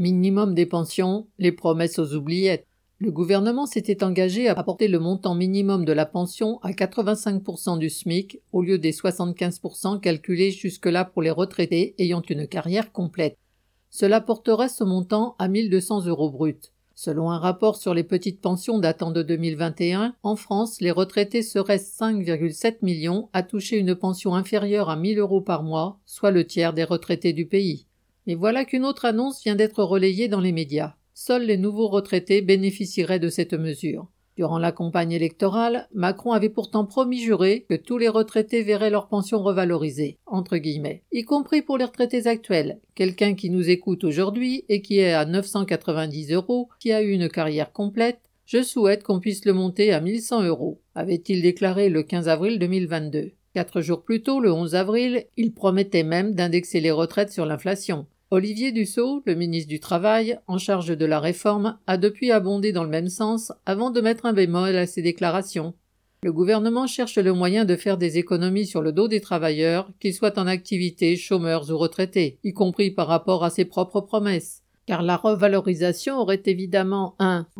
Minimum des pensions, les promesses aux oubliettes. Le gouvernement s'était engagé à porter le montant minimum de la pension à 85% du SMIC au lieu des 75% calculés jusque-là pour les retraités ayant une carrière complète. Cela porterait ce montant à 1 200 € bruts. Selon un rapport sur les petites pensions datant de 2021, en France, les retraités seraient 5,7 millions à toucher une pension inférieure à 1 000 € par mois, soit le tiers des retraités du pays. Mais voilà qu'une autre annonce vient d'être relayée dans les médias. Seuls les nouveaux retraités bénéficieraient de cette mesure. Durant la campagne électorale, Macron avait pourtant promis juré que tous les retraités verraient leur pension revalorisée, entre guillemets, y compris pour les retraités actuels. Quelqu'un qui nous écoute aujourd'hui et qui est à 990 €, qui a eu une carrière complète, je souhaite qu'on puisse le monter à 1 100 €, avait-il déclaré le 15 avril 2022. 4 jours plus tôt, le 11 avril, il promettait même d'indexer les retraites sur l'inflation. Olivier Dussopt, le ministre du Travail, en charge de la réforme, a depuis abondé dans le même sens avant de mettre un bémol à ses déclarations. Le gouvernement cherche le moyen de faire des économies sur le dos des travailleurs, qu'ils soient en activité, chômeurs ou retraités, y compris par rapport à ses propres promesses. Car la revalorisation aurait évidemment un «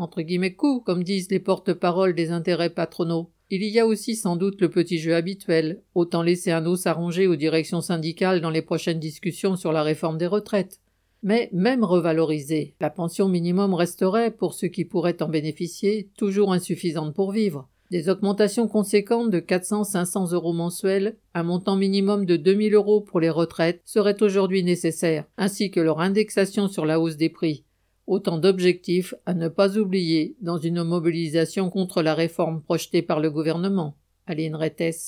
coup », comme disent les porte-paroles des intérêts patronaux. Il y a aussi sans doute le petit jeu habituel, autant laisser un os s'arranger aux directions syndicales dans les prochaines discussions sur la réforme des retraites. Mais même revalorisée, la pension minimum resterait, pour ceux qui pourraient en bénéficier, toujours insuffisante pour vivre. Des augmentations conséquentes de 400-500 € mensuels, un montant minimum de 2 000 € pour les retraites seraient aujourd'hui nécessaires, ainsi que leur indexation sur la hausse des prix. Autant d'objectifs à ne pas oublier dans une mobilisation contre la réforme projetée par le gouvernement. Aline Retes.